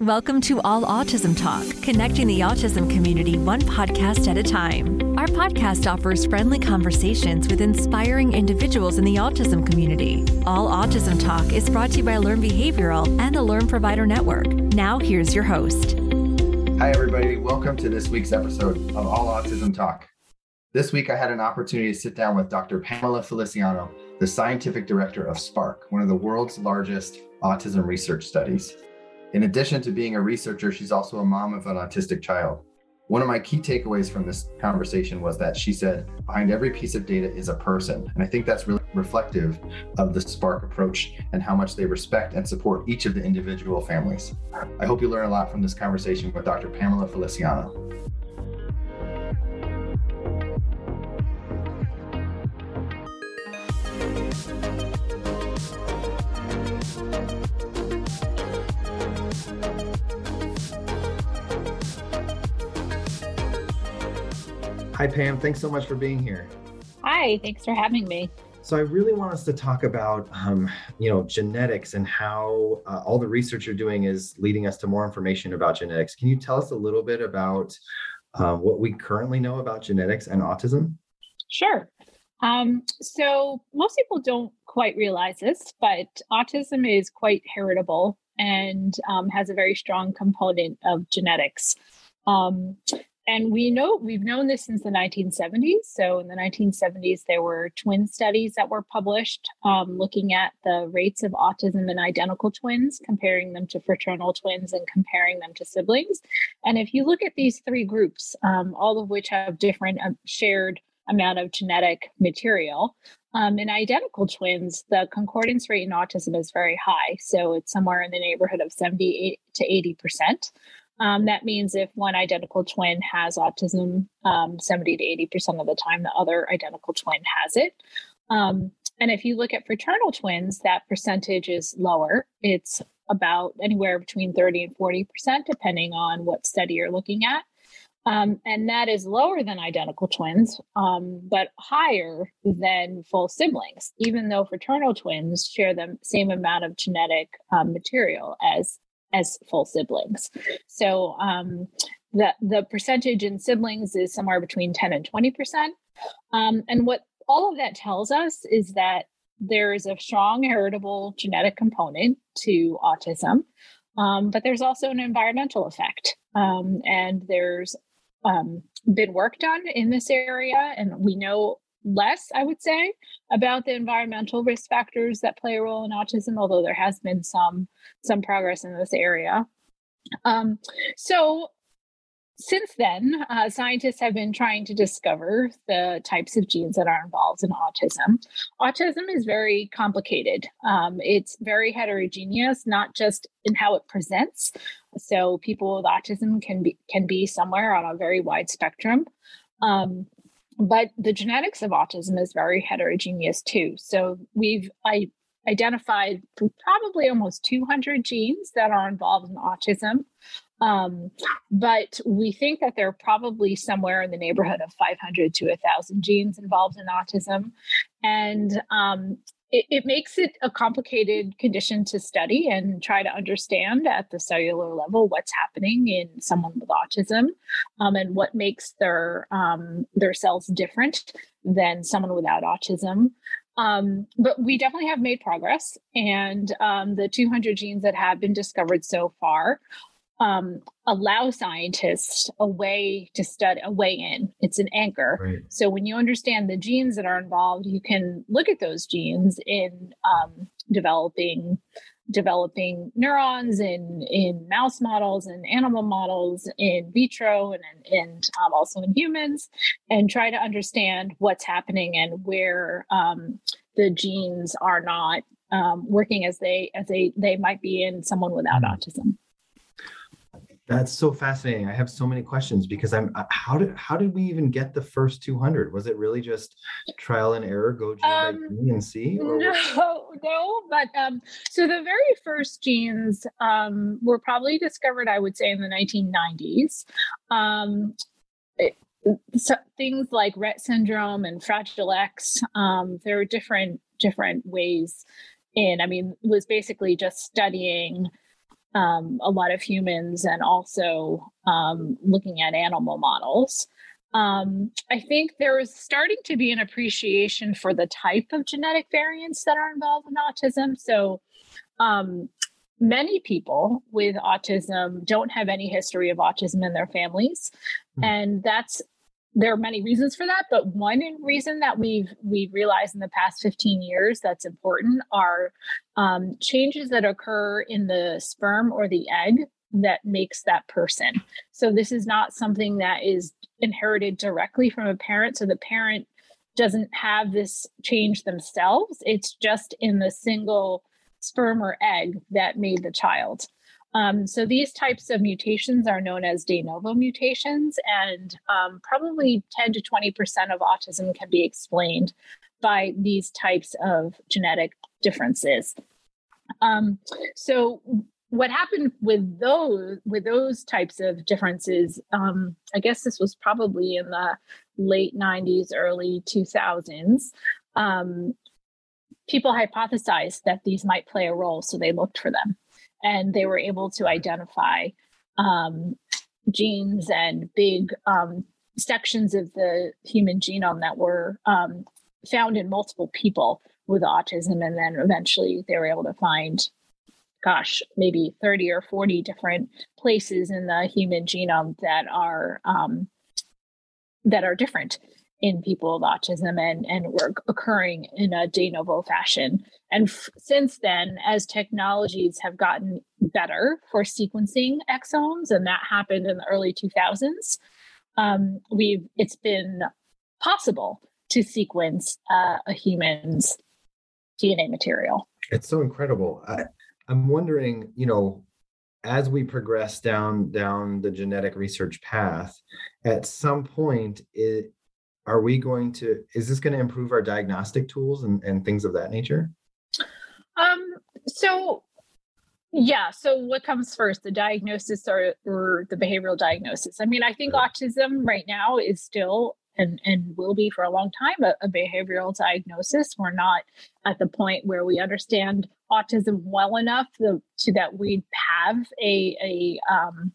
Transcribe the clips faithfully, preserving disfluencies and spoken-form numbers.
Welcome to All Autism Talk, connecting the autism community one podcast at a time. Our podcast offers friendly conversations with inspiring individuals in the autism community. All Autism Talk is brought to you by Learn Behavioral and the Learn Provider Network. Now here's your host. Hi everybody, welcome to this week's episode of All Autism Talk. This week I had an opportunity to sit down with Doctor Pamela Feliciano, the scientific director of SPARK, one of the world's largest autism research studies. In addition to being a researcher, she's also a mom of an autistic child. One of my key takeaways from this conversation was that she said, behind every piece of data is a person. And I think that's really reflective of the SPARK approach and how much they respect and support each of the individual families. I hope you learn a lot from this conversation with Doctor Pamela Feliciano. Hi, Pam. Thanks so much for being here. Hi, thanks for having me. So I really want us to talk about, um, you know, genetics and how uh, all the research you're doing is leading us to more information about genetics. Can you tell us a little bit about uh, what we currently know about genetics and autism? Sure. Um, so most people don't quite realize this, but autism is quite heritable and um, has a very strong component of genetics. Um, And we know we've known this since the nineteen seventies. So in the nineteen seventies, there were twin studies that were published um, looking at the rates of autism in identical twins, comparing them to fraternal twins and comparing them to siblings. And if you look at these three groups, um, all of which have different uh, shared amount of genetic material, um, in identical twins, the concordance rate in autism is very high. So it's somewhere in the neighborhood of seventy to eighty percent. Um, that means if one identical twin has autism, um, seventy to eighty percent of the time, the other identical twin has it. Um, and if you look at fraternal twins, that percentage is lower. It's about anywhere between thirty and forty percent, depending on what study you're looking at. Um, and that is lower than identical twins, um, but higher than full siblings, even though fraternal twins share the same amount of genetic um, material as as full siblings. So um, the, the percentage in siblings is somewhere between ten and twenty percent. Um, and what all of that tells us is that there is a strong heritable genetic component to autism, um, but there's also an environmental effect. Um, and there's um, been work done in this area, and we know less, I would say, about the environmental risk factors that play a role in autism, although there has been some some progress in this area. Um, so since then, uh, scientists have been trying to discover the types of genes that are involved in autism. Autism is very complicated. Um, it's very heterogeneous, not just in how it presents. So people with autism can be can be somewhere on a very wide spectrum. Um, But the genetics of autism is very heterogeneous too. So we've I, identified probably almost two hundred genes that are involved in autism. Um, but we think that there are probably somewhere in the neighborhood of five hundred to one thousand genes involved in autism. And um, it, it makes it a complicated condition to study and try to understand at the cellular level what's happening in someone with autism um, and what makes their um, their cells different than someone without autism. Um, but we definitely have made progress, and um, the two hundred genes that have been discovered so far Um, allow scientists a way to study, a way in. It's an anchor. Right. So when you understand the genes that are involved, you can look at those genes in um, developing developing neurons in, in mouse models and animal models in vitro and, and um, also in humans, and try to understand what's happening and where um, the genes are not um, working as they as they, they might be in someone without mm-hmm. autism. That's so fascinating. I have so many questions because I'm, how did, how did we even get the first two hundred? Was it really just trial and error, go gene um, by gene and see? Or no, was... no, but um, so the very first genes um, were probably discovered, I would say, in the nineteen nineties. Um, it, so things like Rett syndrome and fragile X, um, there are different, different ways in. I mean, it was basically just studying um, a lot of humans and also um, looking at animal models. Um, I think there is starting to be an appreciation for the type of genetic variants that are involved in autism. So um, many people with autism don't have any history of autism in their families. Mm-hmm. And that's, there are many reasons for that. But one reason that we've, we've realized in the past fifteen years that's important are um, changes that occur in the sperm or the egg that makes that person. So this is not something that is inherited directly from a parent. So the parent doesn't have this change themselves. It's just in the single sperm or egg that made the child. Um, so these types of mutations are known as de novo mutations, and um, probably ten to twenty percent of autism can be explained by these types of genetic differences. Um, so What happened with those with those types of differences, um, I guess this was probably in the late nineties, early two thousands, um, people hypothesized that these might play a role, so they looked for them. And they were able to identify um, genes and big um, sections of the human genome that were um, found in multiple people with autism. And then eventually they were able to find gosh, maybe thirty or forty different places in the human genome that are um, that are different in people with autism and, and were occurring in a de novo fashion. And f- since then, as technologies have gotten better for sequencing exomes, and that happened in the early two thousands, um, we've it's been possible to sequence uh, a human's D N A material. It's so incredible. I- I'm wondering, you know, as we progress down down the genetic research path, at some point, it, are we going to, is this going to improve our diagnostic tools and, and things of that nature? Um. So, yeah. So what comes first, the diagnosis or, or the behavioral diagnosis? I mean, I think autism right now is still and, and will be for a long time a, a behavioral diagnosis. We're not at the point where we understand autism well enough the, to that we have a, a um,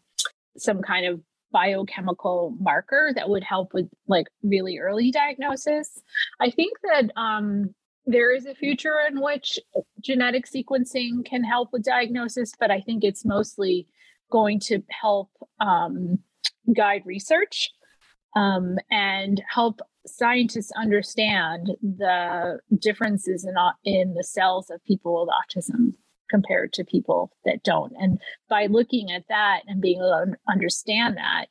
some kind of biochemical marker that would help with like really early diagnosis. I think that um, there is a future in which genetic sequencing can help with diagnosis, but I think it's mostly going to help um, guide research um, and help scientists understand the differences in, in the cells of people with autism compared to people that don't. And by looking at that and being able to understand that,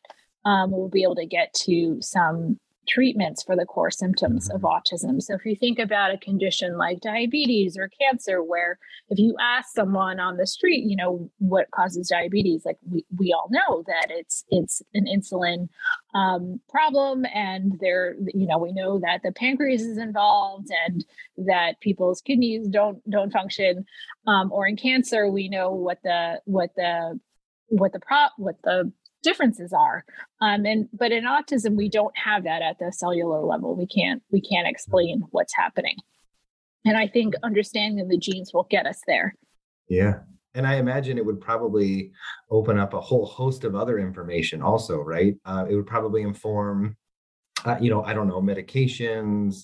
um, we'll be able to get to some treatments for the core symptoms of autism. So if you think about a condition like diabetes or cancer, where if you ask someone on the street, you know, what causes diabetes, like we, we all know that it's it's an insulin um, problem, and there, you know, we know that the pancreas is involved and that people's kidneys don't don't function. Um, or in cancer, we know what the what the what the prop what the differences are. Um, and but in autism, we don't have that at the cellular level. We can't we can't explain what's happening. And I think understanding the genes will get us there. Yeah. And I imagine it would probably open up a whole host of other information also, right? Uh, it would probably inform, uh, you know, I don't know, medications,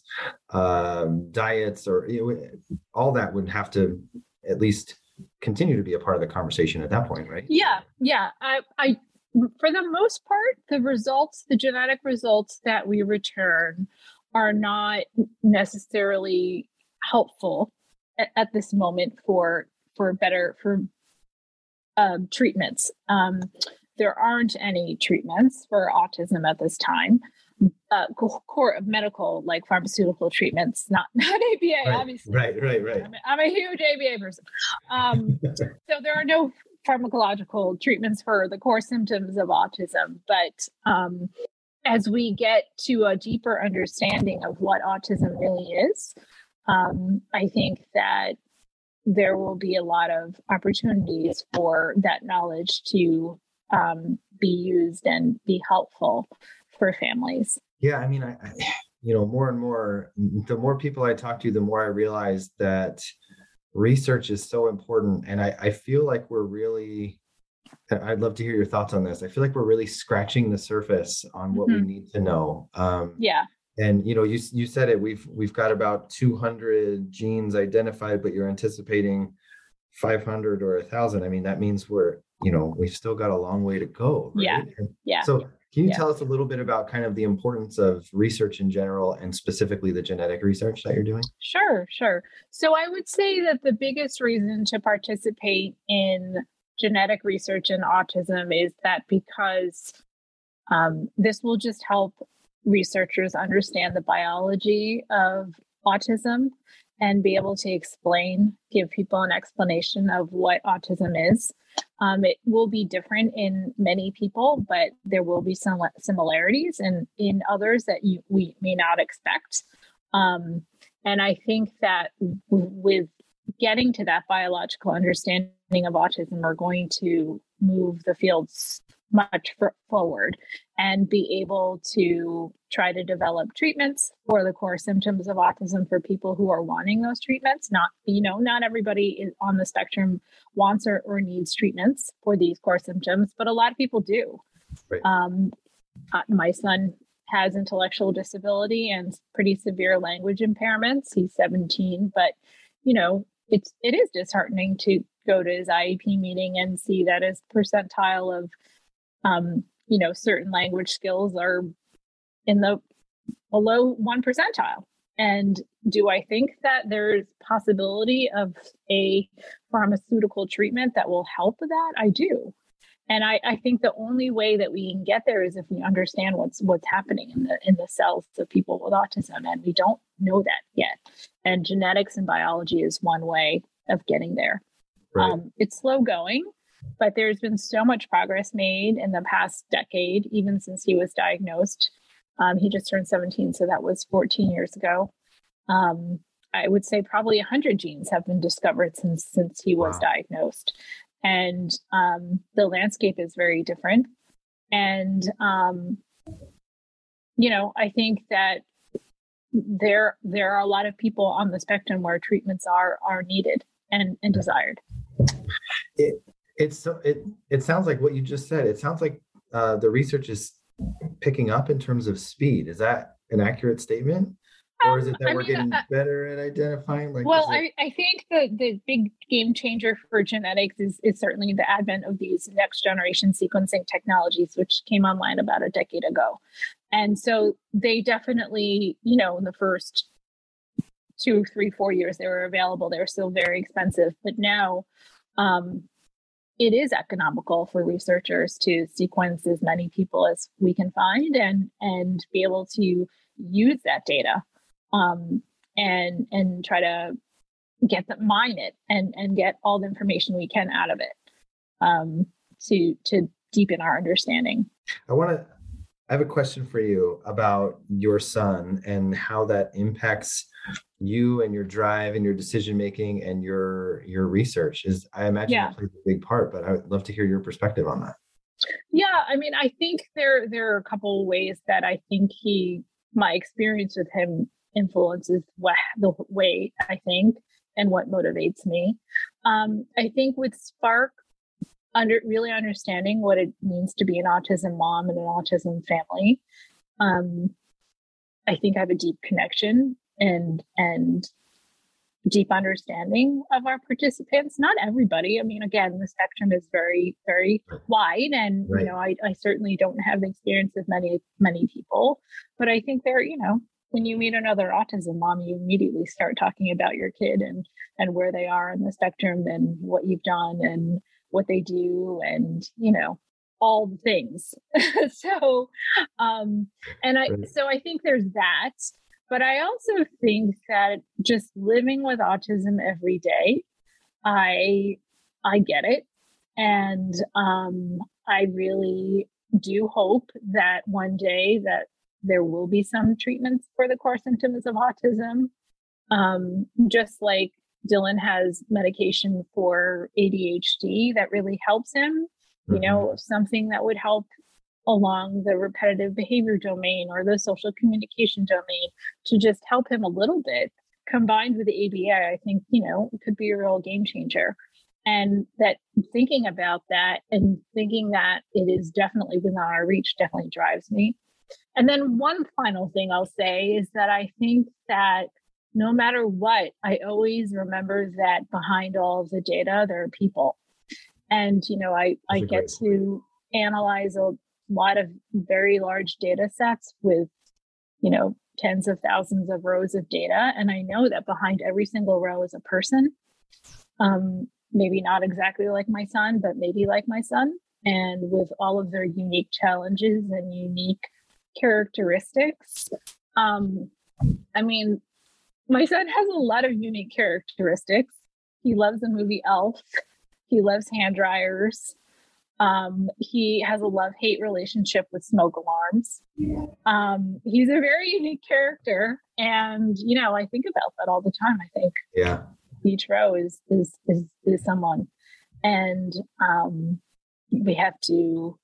uh, diets, or it would, all that would have to at least continue to be a part of the conversation at that point, right? Yeah. Yeah. I, I For the most part, the results, the genetic results that we return are not necessarily helpful at, at this moment for for better, for um, treatments. Um, there aren't any treatments for autism at this time. Uh, core of medical, like pharmaceutical treatments, not, not A B A, right, obviously. Right, right, right. I'm a, I'm a huge A B A person. Um, so there are no pharmacological treatments for the core symptoms of autism. But um, as we get to a deeper understanding of what autism really is, um, I think that there will be a lot of opportunities for that knowledge to um, be used and be helpful for families. Yeah, I mean, I, I, you know, more and more, the more people I talk to, the more I realize that research is so important. And I, I feel like we're really I'd love to hear your thoughts on this. I feel like we're really scratching the surface on what mm-hmm. we need to know. Um, yeah. And, you know, you you said it, we've we've got about two hundred genes identified, but you're anticipating five hundred or one thousand. I mean, that means we're, you know, we've still got a long way to go. Right? Yeah. And yeah. So can you yeah. tell us a little bit about kind of the importance of research in general and specifically the genetic research that you're doing? Sure, sure. So I would say that the biggest reason to participate in genetic research in autism is that because um, this will just help researchers understand the biology of autism and be able to explain, give people an explanation of what autism is. Um, it will be different in many people, but there will be some similarities in, in others that you, we may not expect. Um, and I think that with getting to that biological understanding of autism, we're going to move the fields much for, forward and be able to try to develop treatments for the core symptoms of autism for people who are wanting those treatments. Not, you know, not everybody is on the spectrum wants or, or needs treatments for these core symptoms, but a lot of people do. Right. Um, uh, my son has intellectual disability and pretty severe language impairments. He's seventeen, but you know, it's, it is disheartening to go to his I E P meeting and see that his percentile of, um, you know, certain language skills are in the below one percentile. And do I think that there's possibility of a pharmaceutical treatment that will help that? I do. And I, I think the only way that we can get there is if we understand what's what's happening in the in the cells of people with autism, and we don't know that yet. And genetics and biology is one way of getting there. Right. Um, it's slow going, but there's been so much progress made in the past decade, even since he was diagnosed. Um, he just turned seventeen, so that was fourteen years ago. Um, I would say probably one hundred genes have been discovered since since he was wow. diagnosed. And um, the landscape is very different. And, um, you know, I think that there there are a lot of people on the spectrum where treatments are are needed and, and desired. It it's so it it sounds like what you just said. It sounds like uh, the research is picking up in terms of speed. Is that an accurate statement? Or is it that I we're mean, getting uh, better at identifying? Like, well, it... I, I think the, the big game changer for genetics is, is certainly the advent of these next generation sequencing technologies, which came online about a decade ago. And so they definitely, you know, in the first two, three, four years they were available, they were still very expensive. But now um, it is economical for researchers to sequence as many people as we can find and and be able to use that data. Um, and and try to get the mine it and and get all the information we can out of it um, to to deepen our understanding. I want to. I have a question for you about your son and how that impacts you and your drive and your decision making and your your research. Is I imagine yeah. it plays a big part, but I would love to hear your perspective on that. Yeah, I mean, I think there there are a couple ways that I think he my experience with him influences what, the way I think and what motivates me. Um, I think with SPARK, under really understanding what it means to be an autism mom and an autism family, um, I think I have a deep connection and and deep understanding of our participants. Not everybody. I mean, again, the spectrum is very, very wide, and right. you know, I, I certainly don't have the experience of many many people, but I think they're, you know. When you meet another autism mom, you immediately start talking about your kid and, and where they are on the spectrum and what you've done and what they do and, you know, all the things. so, um, and I, so I think there's that, but I also think that just living with autism every day, I, I get it. And, um, I really do hope that one day that there will be some treatments for the core symptoms of autism. Um, just like Dylan has medication for A D H D that really helps him, you know, something that would help along the repetitive behavior domain or the social communication domain to just help him a little bit, combined with the A B A, I think, you know, it could be a real game changer. And that thinking about that and thinking that it is definitely within our reach definitely drives me. And then one final thing I'll say is that I think that no matter what, I always remember that behind all of the data, there are people. And, you know, I, I get to analyze a lot of very large data sets with, you know, tens of thousands of rows of data. And I know that behind every single row is a person. Um, maybe not exactly like my son, but maybe like my son. And with all of their unique challenges and unique characteristics. Um, I mean, my son has a lot of unique characteristics. He loves the movie Elf. He loves hand dryers. Um, he has a love-hate relationship with smoke alarms. Um, he's a very unique character. And, you know, I think about that all the time, I think. Yeah. Each row is, is, is, is someone. And um, we have to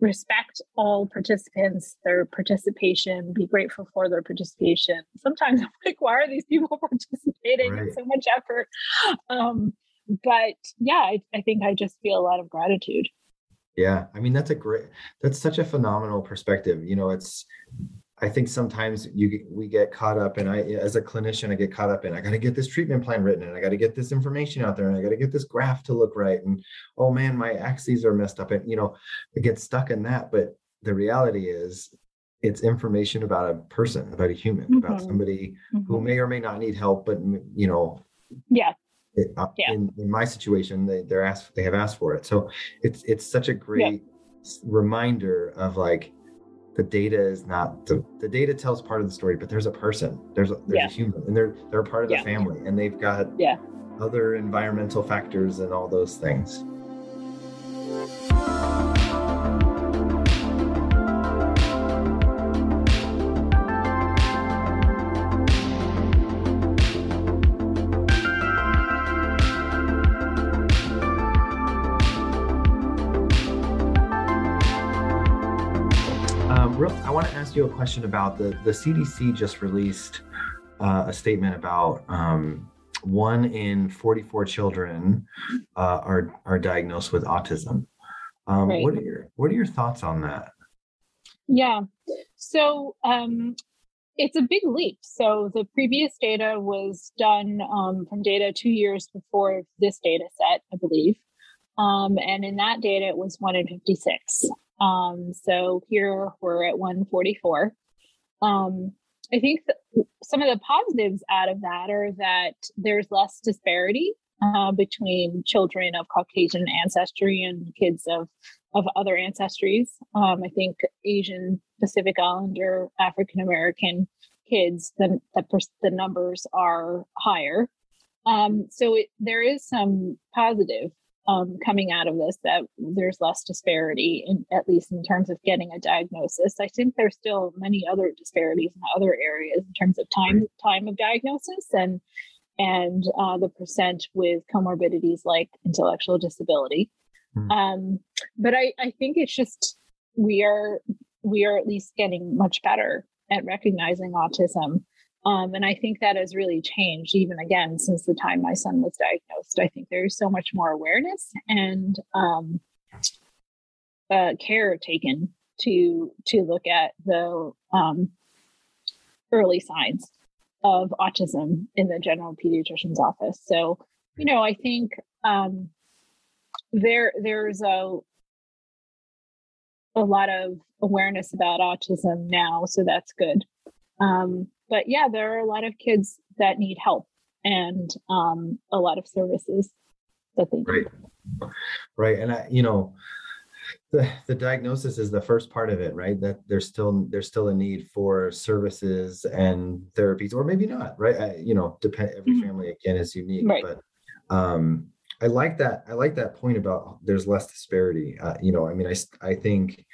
respect all participants, their participation, be grateful for their participation. Sometimes I'm like, why are these people participating right. in so much effort? Um, but yeah, I, I think I just feel a lot of gratitude. Yeah. I mean, that's a great, that's such a phenomenal perspective. You know, it's, I think sometimes you, we get caught up and I, as a clinician, I get caught up in, I got to get this treatment plan written and I got to get this information out there and I got to get this graph to look right. And, oh man, my axes are messed up. And, you know, I get stuck in that. But the reality is it's information about a person, about a human, mm-hmm. about somebody mm-hmm. who may or may not need help, but you know, yeah. It, uh, yeah. in, in my situation, they, they're asked, they have asked for it. So it's, it's such a great yeah. reminder of like, the data is not the, the data tells part of the story, but there's a person, there's a, there's yeah. a human, and they're they're part of yeah. the family, and they've got yeah. other environmental factors and all those things. I want to ask you a question about the, the C D C just released uh, a statement about um, one in forty-four children uh, are are diagnosed with autism. Um, right. What are your What are your thoughts on that? Yeah, so um, it's a big leap. So the previous data was done um, from data two years before this data set, I believe, um, and in that data it was one in fifty-six. Um, so here we're at one forty-four. Um, I think th- some of the positives out of that are that there's less disparity uh, between children of Caucasian ancestry and kids of, of other ancestries. Um, I think Asian, Pacific Islander, African-American kids, the, the, pers- the numbers are higher. Um, so it, there is some positive Um, coming out of this, that there's less disparity, in, at least in terms of getting a diagnosis. I think there's still many other disparities in other areas in terms of time time of diagnosis and and uh, the percent with comorbidities like intellectual disability. Mm. Um, but I, I think it's just we are we are at least getting much better at recognizing autism. Um, and I think that has really changed, even again, since the time my son was diagnosed. I think there's so much more awareness and um, uh, care taken to to look at the um, early signs of autism in the general pediatrician's office. So, you know, I think um, there there's a a lot of awareness about autism now, so that's good. Um, But yeah, there are a lot of kids that need help and um, a lot of services that they need. Right. Right. And, I, you know, the, the diagnosis is the first part of it, right? That there's still there's still a need for services and therapies, or maybe not, right? I, you know, depend, every family, again, is unique. Right. But um, I like that. I like that point about there's less disparity. Uh, you know, I mean, I, I think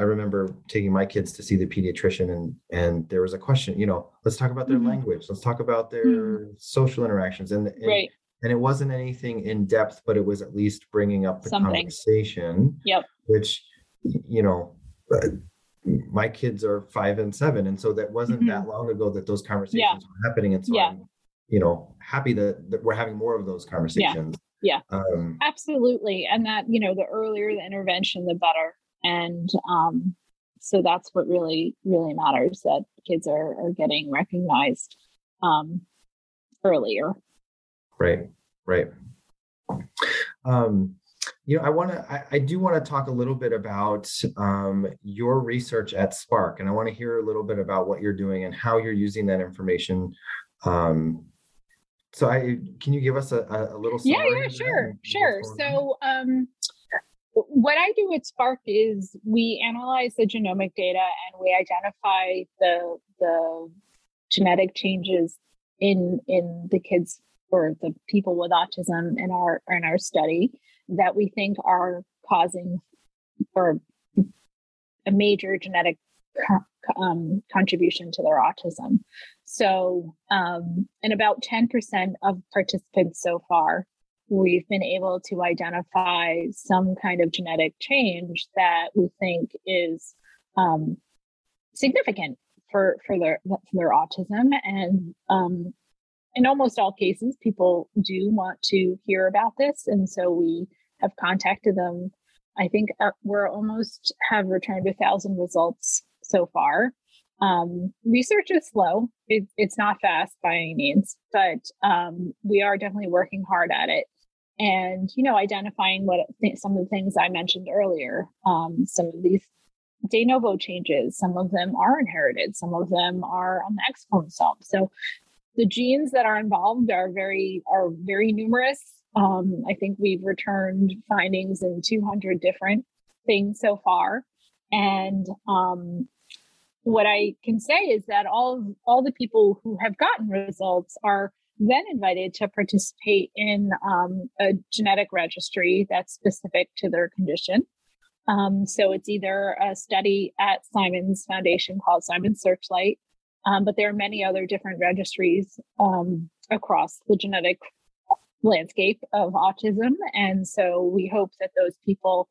I remember taking my kids to see the pediatrician and, and there was a question, you know, let's talk about their mm-hmm. language. Let's talk about their mm-hmm. social interactions. And, and, right. and it wasn't anything in depth, but it was at least bringing up the Something. conversation, yep. which, you know, my kids are five and seven. And so that wasn't mm-hmm. that long ago that those conversations yeah. were happening. And so yeah. I'm, you know, happy that, that we're having more of those conversations. Yeah. Yeah, um, absolutely. And that, you know, the earlier the intervention, the better. And um, so that's what really, really matters, that kids are, are getting recognized um, earlier. Right, right. Um, you know, I want to, I, I do want to talk a little bit about um, your research at SPARK, and I want to hear a little bit about what you're doing and how you're using that information. Um, so I, can you give us a, a little summary? Yeah, yeah, sure, sure. So um, what I do at SPARK is we analyze the genomic data and we identify the the genetic changes in in the kids or the people with autism in our in our study that we think are causing or a major genetic um, contribution to their autism. So um, in about ten percent of participants so far, we've been able to identify some kind of genetic change that we think is um, significant for, for, their, for their autism. And um, in almost all cases, people do want to hear about this. And so we have contacted them. I think uh, we're almost have returned a thousand results so far. Um, research is slow. It, it's not fast by any means, but um, we are definitely working hard at it. And, you know, identifying what th- some of the things I mentioned earlier, um, some of these de novo changes, some of them are inherited, some of them are on the X chromosome. So the genes that are involved are very, are very numerous. Um, I think we've returned findings in two hundred different things so far. And um, what I can say is that all, all the people who have gotten results are then invited to participate in um, a genetic registry that's specific to their condition. Um, so it's either a study at Simons Foundation called Simon Searchlight, um, but there are many other different registries um, across the genetic landscape of autism. And so we hope that those people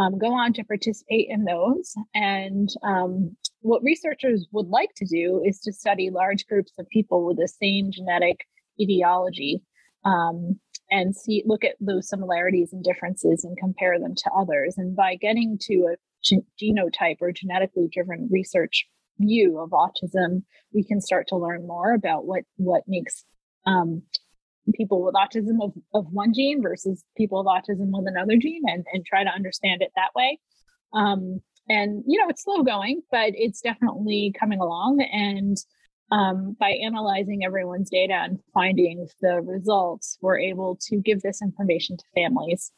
um, go on to participate in those. And um, what researchers would like to do is to study large groups of people with the same genetic etiology um, and see, look at those similarities and differences and compare them to others. And by getting to a gen- genotype or genetically driven research view of autism, we can start to learn more about what, what makes um, people with autism of, of one gene versus people with autism with another gene, and, and try to understand it that way. Um, And, you know, it's slow going, but it's definitely coming along. And um, by analyzing everyone's data and finding the results, we're able to give this information to families.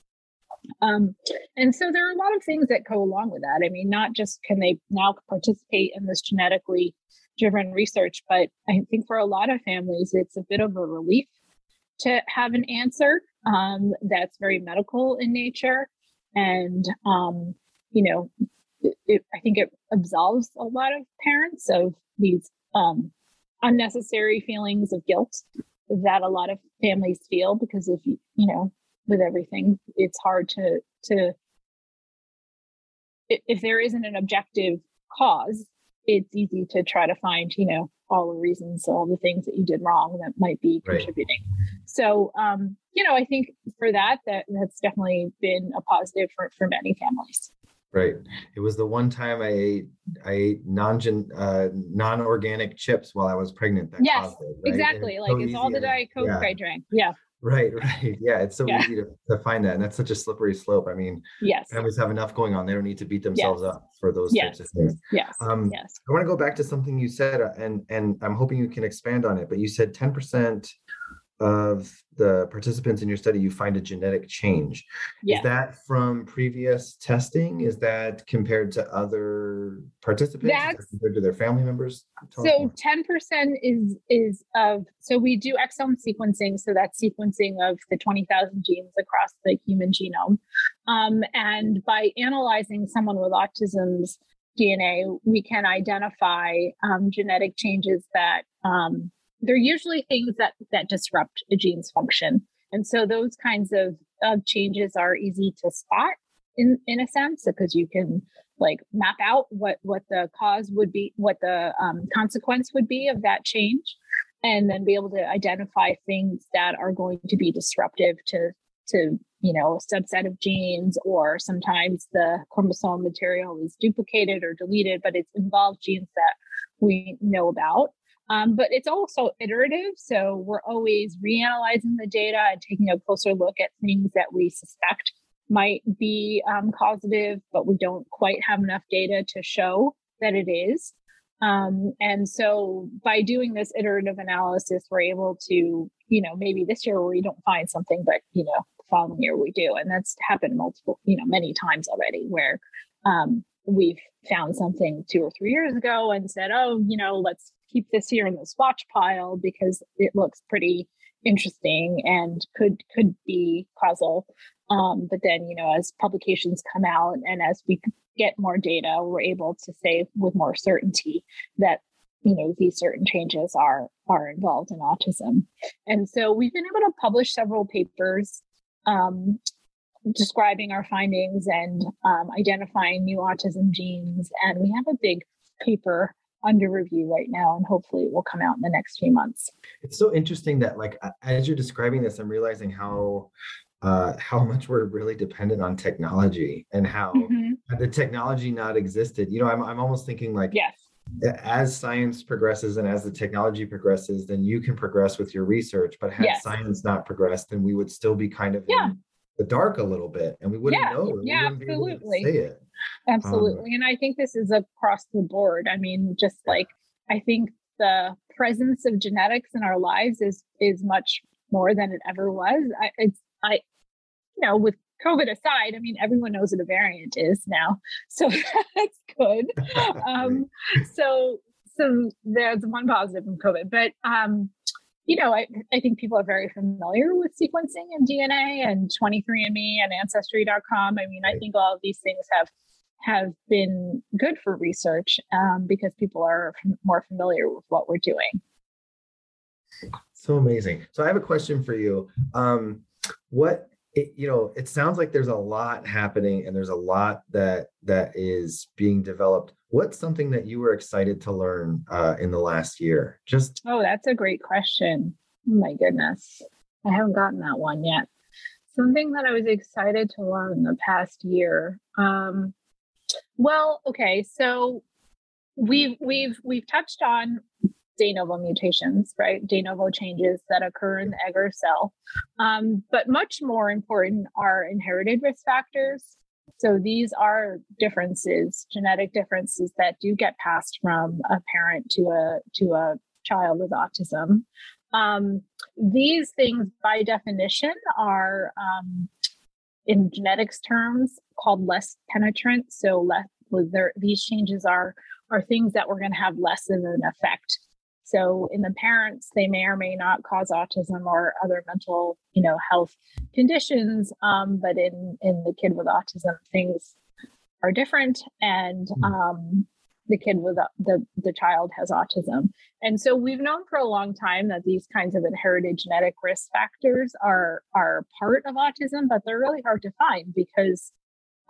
Um, and so there are a lot of things that go along with that. I mean, not just can they now participate in this genetically driven research, but I think for a lot of families, it's a bit of a relief to have an answer um, that's very medical in nature. And, um, you know, It, it, I think it absolves a lot of parents of these um, unnecessary feelings of guilt that a lot of families feel, because if you, you know, with everything, it's hard to, to, if there isn't an objective cause, it's easy to try to find, you know, all the reasons, all the things that you did wrong that might be contributing. Right. So, um, you know, I think for that, that that's definitely been a positive for, for many families. Right. It was the one time I ate, I ate non uh, non-organic chips while I was pregnant. That yes, caused it, right? Exactly. It's like so it's easy. All the Diet Coke yeah. I drank. Yeah. Right. Right. Yeah. It's so yeah. easy to, to find that. And that's such a slippery slope. I mean, yes. families have enough going on. They don't need to beat themselves yes. up for those yes. types of things. Yes. Um, yes. I want to go back to something you said, and, and I'm hoping you can expand on it, but you said ten percent of the participants in your study, you find a genetic change. Yeah. Is that from previous testing? Is that compared to other participants? That's, Is that compared to their family members? Tell so ten percent is is of, so we do exome sequencing. So that's sequencing of the twenty thousand genes across the human genome. Um, and by analyzing someone with autism's D N A, we can identify um, genetic changes that um, they're usually things that, that disrupt a gene's function. And so those kinds of, of changes are easy to spot in, in a sense, because you can like map out what, what the cause would be, what the um, consequence would be of that change, and then be able to identify things that are going to be disruptive to, to, you know, a subset of genes, or sometimes the chromosomal material is duplicated or deleted, but it's involved genes that we know about. Um, but it's also iterative. So we're always reanalyzing the data and taking a closer look at things that we suspect might be um, causative, but we don't quite have enough data to show that it is. Um, and so by doing this iterative analysis, we're able to, you know, maybe this year we don't find something, but, you know, the following year we do. And that's happened multiple, you know, many times already where um, we've found something two or three years ago and said, oh, you know, let's keep this here in the swatch pile because it looks pretty interesting and could could be causal. Um, but then, you know, as publications come out and as we get more data, we're able to say with more certainty that, you know, these certain changes are are involved in autism. And so we've been able to publish several papers um, describing our findings and um, identifying new autism genes. And we have a big paper under review right now, and hopefully it will come out in the next few months. It's so interesting that, like, as you're describing this, I'm realizing how uh, how much we're really dependent on technology, and how mm-hmm. had the technology not existed, you know, I'm I'm almost thinking like, yes, as science progresses and as the technology progresses, then you can progress with your research. But had yes. science not progressed, then we would still be kind of yeah. in the dark a little bit, and we wouldn't yeah. know. We yeah, wouldn't absolutely. Be able to say it. Absolutely. And I think this is across the board. I mean, just like, I think the presence of genetics in our lives is, is much more than it ever was. I, it's, I, you know, with COVID aside, I mean, everyone knows what a variant is now, so that's good. Um, so, so there's one positive from COVID, but, um, you know, I, I think people are very familiar with sequencing and D N A and twenty-three and me and ancestry dot com. I mean, I think all of these things have have been good for research um, because people are f- more familiar with what we're doing. So amazing. So I have a question for you. Um, what, it, you know, it sounds like there's a lot happening and there's a lot that that is being developed. What's something that you were excited to learn uh, in the last year? Just Oh, that's a great question. Oh my goodness. I haven't gotten that one yet. Something that I was excited to learn in the past year. Um, Well, okay, so we've we've we've touched on de novo mutations, right? De novo changes that occur in the Egger cell, um, but much more important are inherited risk factors. So these are differences, genetic differences that do get passed from a parent to a to a child with autism. Um, these things, by definition, are um, in genetics terms, called less penetrant. So less, there, these changes are are things that we're going to have less of an effect. So in the parents, they may or may not cause autism or other mental, you know, health conditions. Um, but in in the kid with autism, things are different, and um, the kid with the the child has autism. And so we've known for a long time that these kinds of inherited genetic risk factors are are part of autism, but they're really hard to find because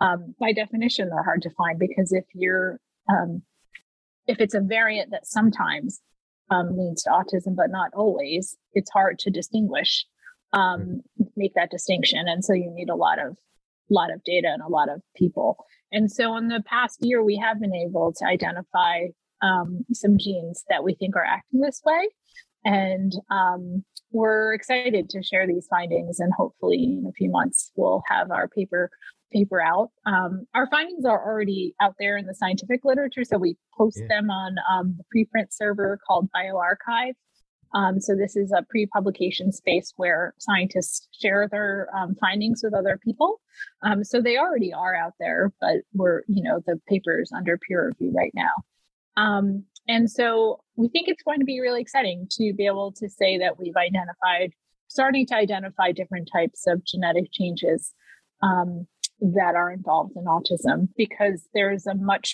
Um, by definition, they're hard to find because if you're, um, if it's a variant that sometimes um, leads to autism, but not always, it's hard to distinguish, um, make that distinction. And so you need a lot of, lot of data and a lot of people. And so in the past year, we have been able to identify um, some genes that we think are acting this way. And um, we're excited to share these findings, and hopefully in a few months, we'll have our paper paper out. Um, our findings are already out there in the scientific literature, so we post yeah. them on um, the preprint server called BioRxiv. Um, so this is a pre-publication space where scientists share their um, findings with other people. Um, so they already are out there, but we're, you know, the paper is under peer review right now. Um, and so we think it's going to be really exciting to be able to say that we've identified, starting to identify different types of genetic changes um, that are involved in autism, because there's a much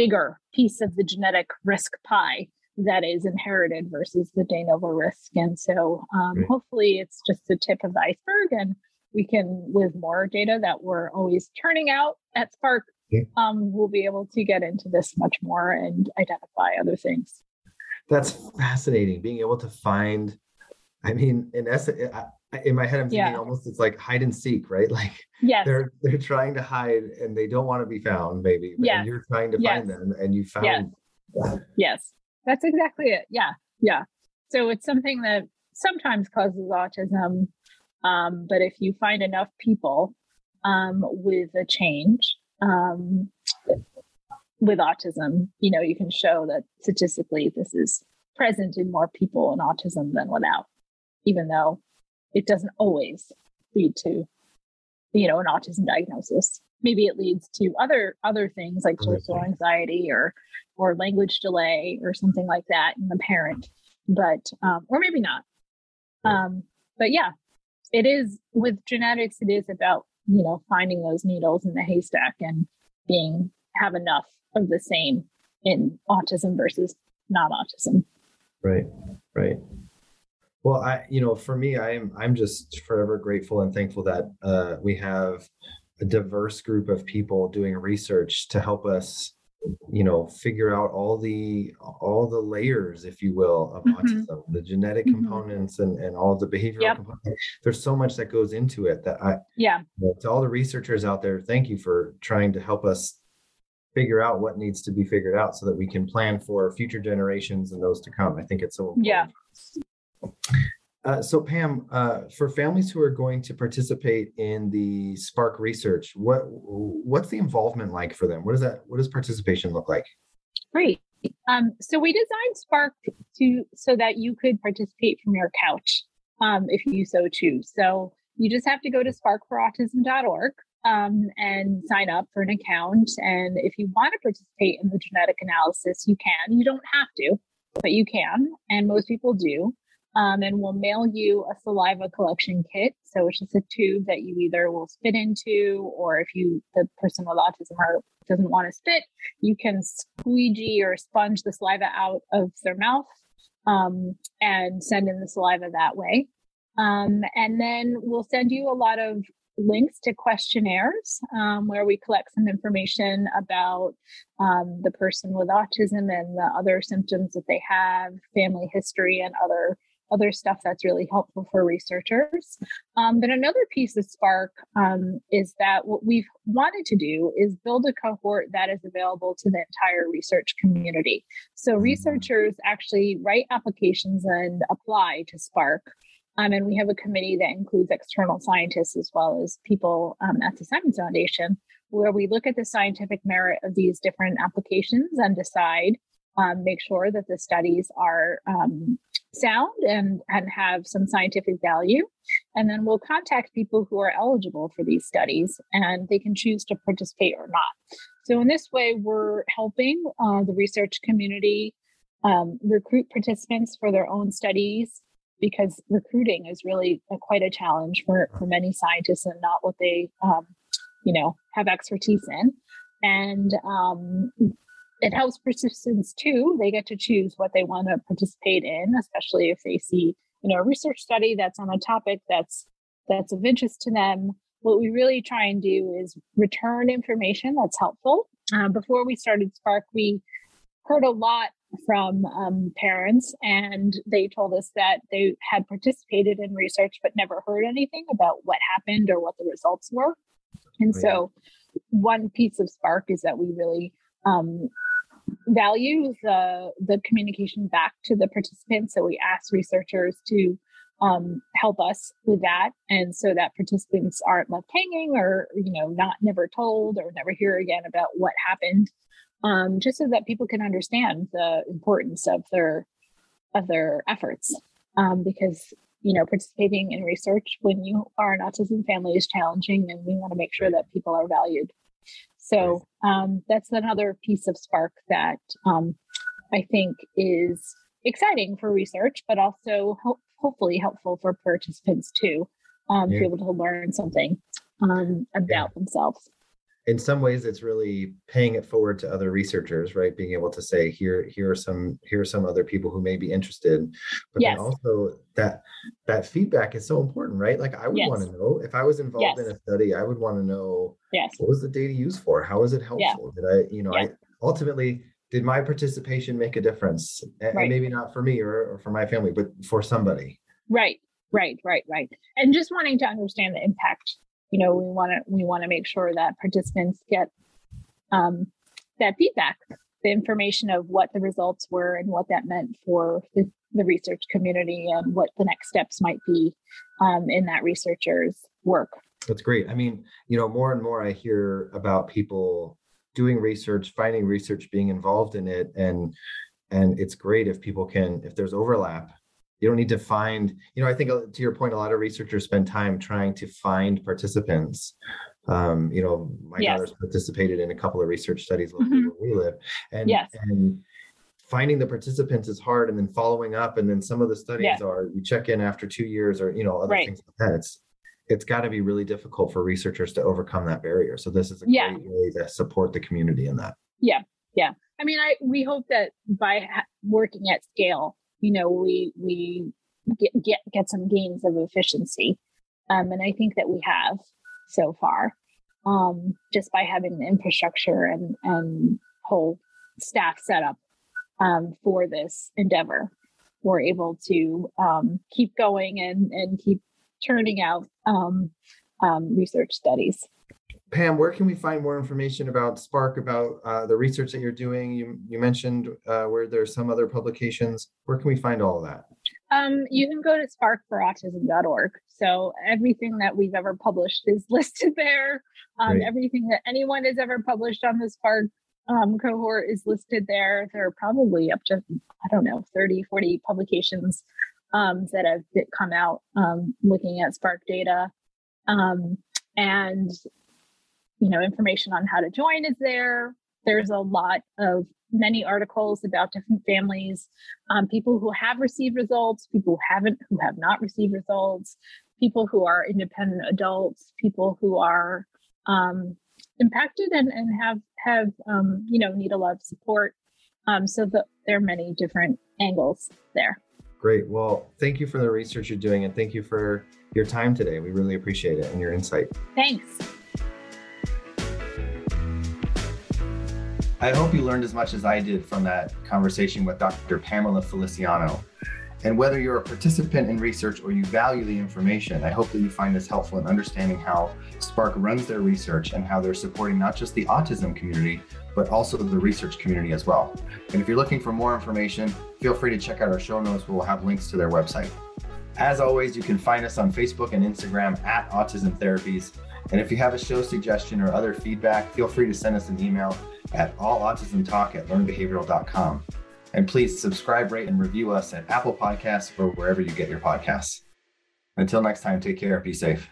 bigger piece of the genetic risk pie that is inherited versus the de novo risk. And so um, hopefully it's just the tip of the iceberg, and we can, with more data that we're always turning out at Spark, um, we'll be able to get into this much more and identify other things. That's fascinating, being able to find I mean, in essence, in my head, I'm thinking yeah. almost it's like hide and seek, right? Like yes. they're they're trying to hide and they don't want to be found, maybe. Yeah. And you're trying to yes. find them and you found yes. them. Yes, that's exactly it. Yeah, yeah. So it's something that sometimes causes autism. Um, but if you find enough people um, with a change, um, with autism, you know, you can show that statistically this is present in more people in autism than without, even though it doesn't always lead to, you know, an autism diagnosis. Maybe it leads to other other things like social anxiety or or language delay or something like that in the parent, but um, or maybe not. Um, but yeah, it is with genetics. It is about, you know, finding those needles in the haystack and being have enough of the same in autism versus not autism. Right, right. Well, I, you know, for me, I'm I'm just forever grateful and thankful that uh, we have a diverse group of people doing research to help us, you know, figure out all the all the layers, if you will, of mm-hmm. autism, the genetic mm-hmm. components and, and all the behavioral yep. components. There's so much that goes into it that I, yeah. you know, to all the researchers out there, thank you for trying to help us figure out what needs to be figured out so that we can plan for future generations and those to come. I think it's so important. Yeah. Uh, so Pam, uh, for families who are going to participate in the SPARK research, what what's the involvement like for them? What does that? What does participation look like? Great. Um, so we designed SPARK to so that you could participate from your couch um, if you so choose. So you just have to go to spark for autism dot org um, and sign up for an account. And if you want to participate in the genetic analysis, you can. You don't have to, but you can, and most people do. Um, and we'll mail you a saliva collection kit. So it's just a tube that you either will spit into, or if you, the person with autism or doesn't want to spit, you can squeegee or sponge the saliva out of their mouth um, and send in the saliva that way. Um, and then we'll send you a lot of links to questionnaires um, where we collect some information about um, the person with autism and the other symptoms that they have, family history, and other other stuff that's really helpful for researchers. Um, but another piece of SPARK um, is that what we've wanted to do is build a cohort that is available to the entire research community. So researchers actually write applications and apply to SPARK. Um, and we have a committee that includes external scientists as well as people um, at the Simons Foundation, where we look at the scientific merit of these different applications and decide, um, make sure that the studies are um, sound and, and have some scientific value. And then we'll contact people who are eligible for these studies and they can choose to participate or not. So in this way, we're helping uh, the research community um, recruit participants for their own studies, because recruiting is really a, quite a challenge for, for many scientists and not what they, um, you know, have expertise in. And um, it helps participants too. They get to choose what they want to participate in, especially if they see, you know, a research study that's on a topic that's that's of interest to them. What we really try and do is return information that's helpful. Uh, before we started SPARK, we heard a lot from um, parents, and they told us that they had participated in research but never heard anything about what happened or what the results were. And oh, yeah. so one piece of SPARK is that we really um, value the, the communication back to the participants. So we ask researchers to um, help us with that, and so that participants aren't left hanging or, you know, not never told or never hear again about what happened. Um, just so that people can understand the importance of their of their efforts, um, because, you know, participating in research when you are an autism family is challenging, and we want to make sure that people are valued. So um, that's another piece of SPARK that um, I think is exciting for research, but also ho- hopefully helpful for participants too, um, yeah. to be able to learn something um, about yeah. themselves. In some ways, it's really paying it forward to other researchers, right? Being able to say, here, here are some, here are some other people who may be interested. But yes. then also that that feedback is so important, right? Like I would yes. want to know if I was involved yes. in a study, I would want to know yes. what was the data used for? How is it helpful? Yeah. Did I, you know, yeah. I ultimately did my participation make a difference? Right. And maybe not for me or, or for my family, but for somebody. Right, right, right, right. And just wanting to understand the impact. You know, we want to we want to make sure that participants get um, that feedback, the information of what the results were and what that meant for the, the research community and what the next steps might be um, in that researcher's work. That's great. I mean, you know, more and more I hear about people doing research, finding research, being involved in it. And, and it's great if people can, if there's overlap, you don't need to find, you know, I think to your point, a lot of researchers spend time trying to find participants. Um, you know, my yes. daughter's participated in a couple of research studies mm-hmm. where we live and, yes. and finding the participants is hard, and then following up. And then some of the studies yes. are you check in after two years or, you know, other right. things like that. It's, it's got to be really difficult for researchers to overcome that barrier. So this is a yeah. great way to support the community in that. Yeah. Yeah. I mean, I, we hope that by ha- working at scale, you know, we, we get, get, get some gains of efficiency. Um, and I think that we have so far, um, just by having the infrastructure and, and whole staff set up, um, for this endeavor, we're able to, um, keep going and, and keep, turning out um, um, research studies. Pam, where can we find more information about SPARK, about uh, the research that you're doing? You you mentioned uh, where there's some other publications. Where can we find all of that? Um, you can go to spark for autism dot org. So everything that we've ever published is listed there. Um, everything that anyone has ever published on the SPARK um, cohort is listed there. There are probably up to, I don't know, thirty, forty publications Um, that have that come out um, looking at SPARK data, um, and you know, information on how to join is there. There's a lot of many articles about different families, um, people who have received results, people who haven't, who have not received results, people who are independent adults, people who are um, impacted and and have have um, you know, need a lot of support. Um, so the, there are many different angles there. Great. Well, thank you for the research you're doing, and thank you for your time today. We really appreciate it and your insight. Thanks. I hope you learned as much as I did from that conversation with Doctor Pamela Feliciano. And whether you're a participant in research or you value the information, I hope that you find this helpful in understanding how SPARK runs their research and how they're supporting not just the autism community, but also the research community as well. And if you're looking for more information, feel free to check out our show notes, where we'll have links to their website. As always, you can find us on Facebook and Instagram at Autism Therapies. And if you have a show suggestion or other feedback, feel free to send us an email at all autism talk at learn behavioral dot com. And please subscribe, rate, and review us at Apple Podcasts or wherever you get your podcasts. Until next time, take care, be safe.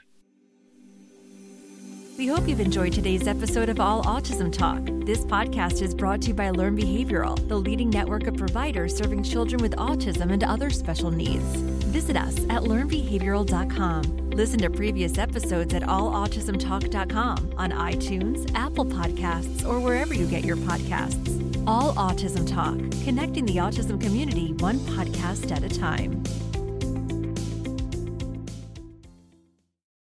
We hope you've enjoyed today's episode of All Autism Talk. This podcast is brought to you by Learn Behavioral, the leading network of providers serving children with autism and other special needs. Visit us at learn behavioral dot com. Listen to previous episodes at all autism talk dot com, on iTunes, Apple Podcasts, or wherever you get your podcasts. All Autism Talk, connecting the autism community one podcast at a time.